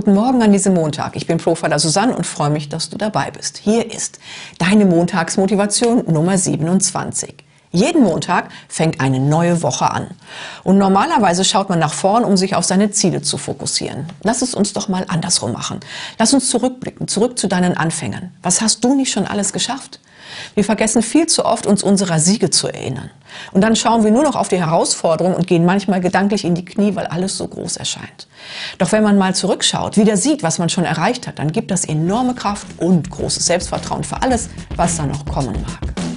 Guten Morgen an diesem Montag. Ich bin Professor Susanne und freue mich, dass du dabei bist. Hier ist deine Montagsmotivation Nummer 27. Jeden Montag fängt eine neue Woche an. Und normalerweise schaut man nach vorn, um sich auf seine Ziele zu fokussieren. Lass es uns doch mal andersrum machen. Lass uns zurückblicken, zurück zu deinen Anfängern. Was hast du nicht schon alles geschafft? Wir vergessen viel zu oft, uns unserer Siege zu erinnern. Und dann schauen wir nur noch auf die Herausforderung und gehen manchmal gedanklich in die Knie, weil alles so groß erscheint. Doch wenn man mal zurückschaut, wieder sieht, was man schon erreicht hat, dann gibt das enorme Kraft und großes Selbstvertrauen für alles, was da noch kommen mag.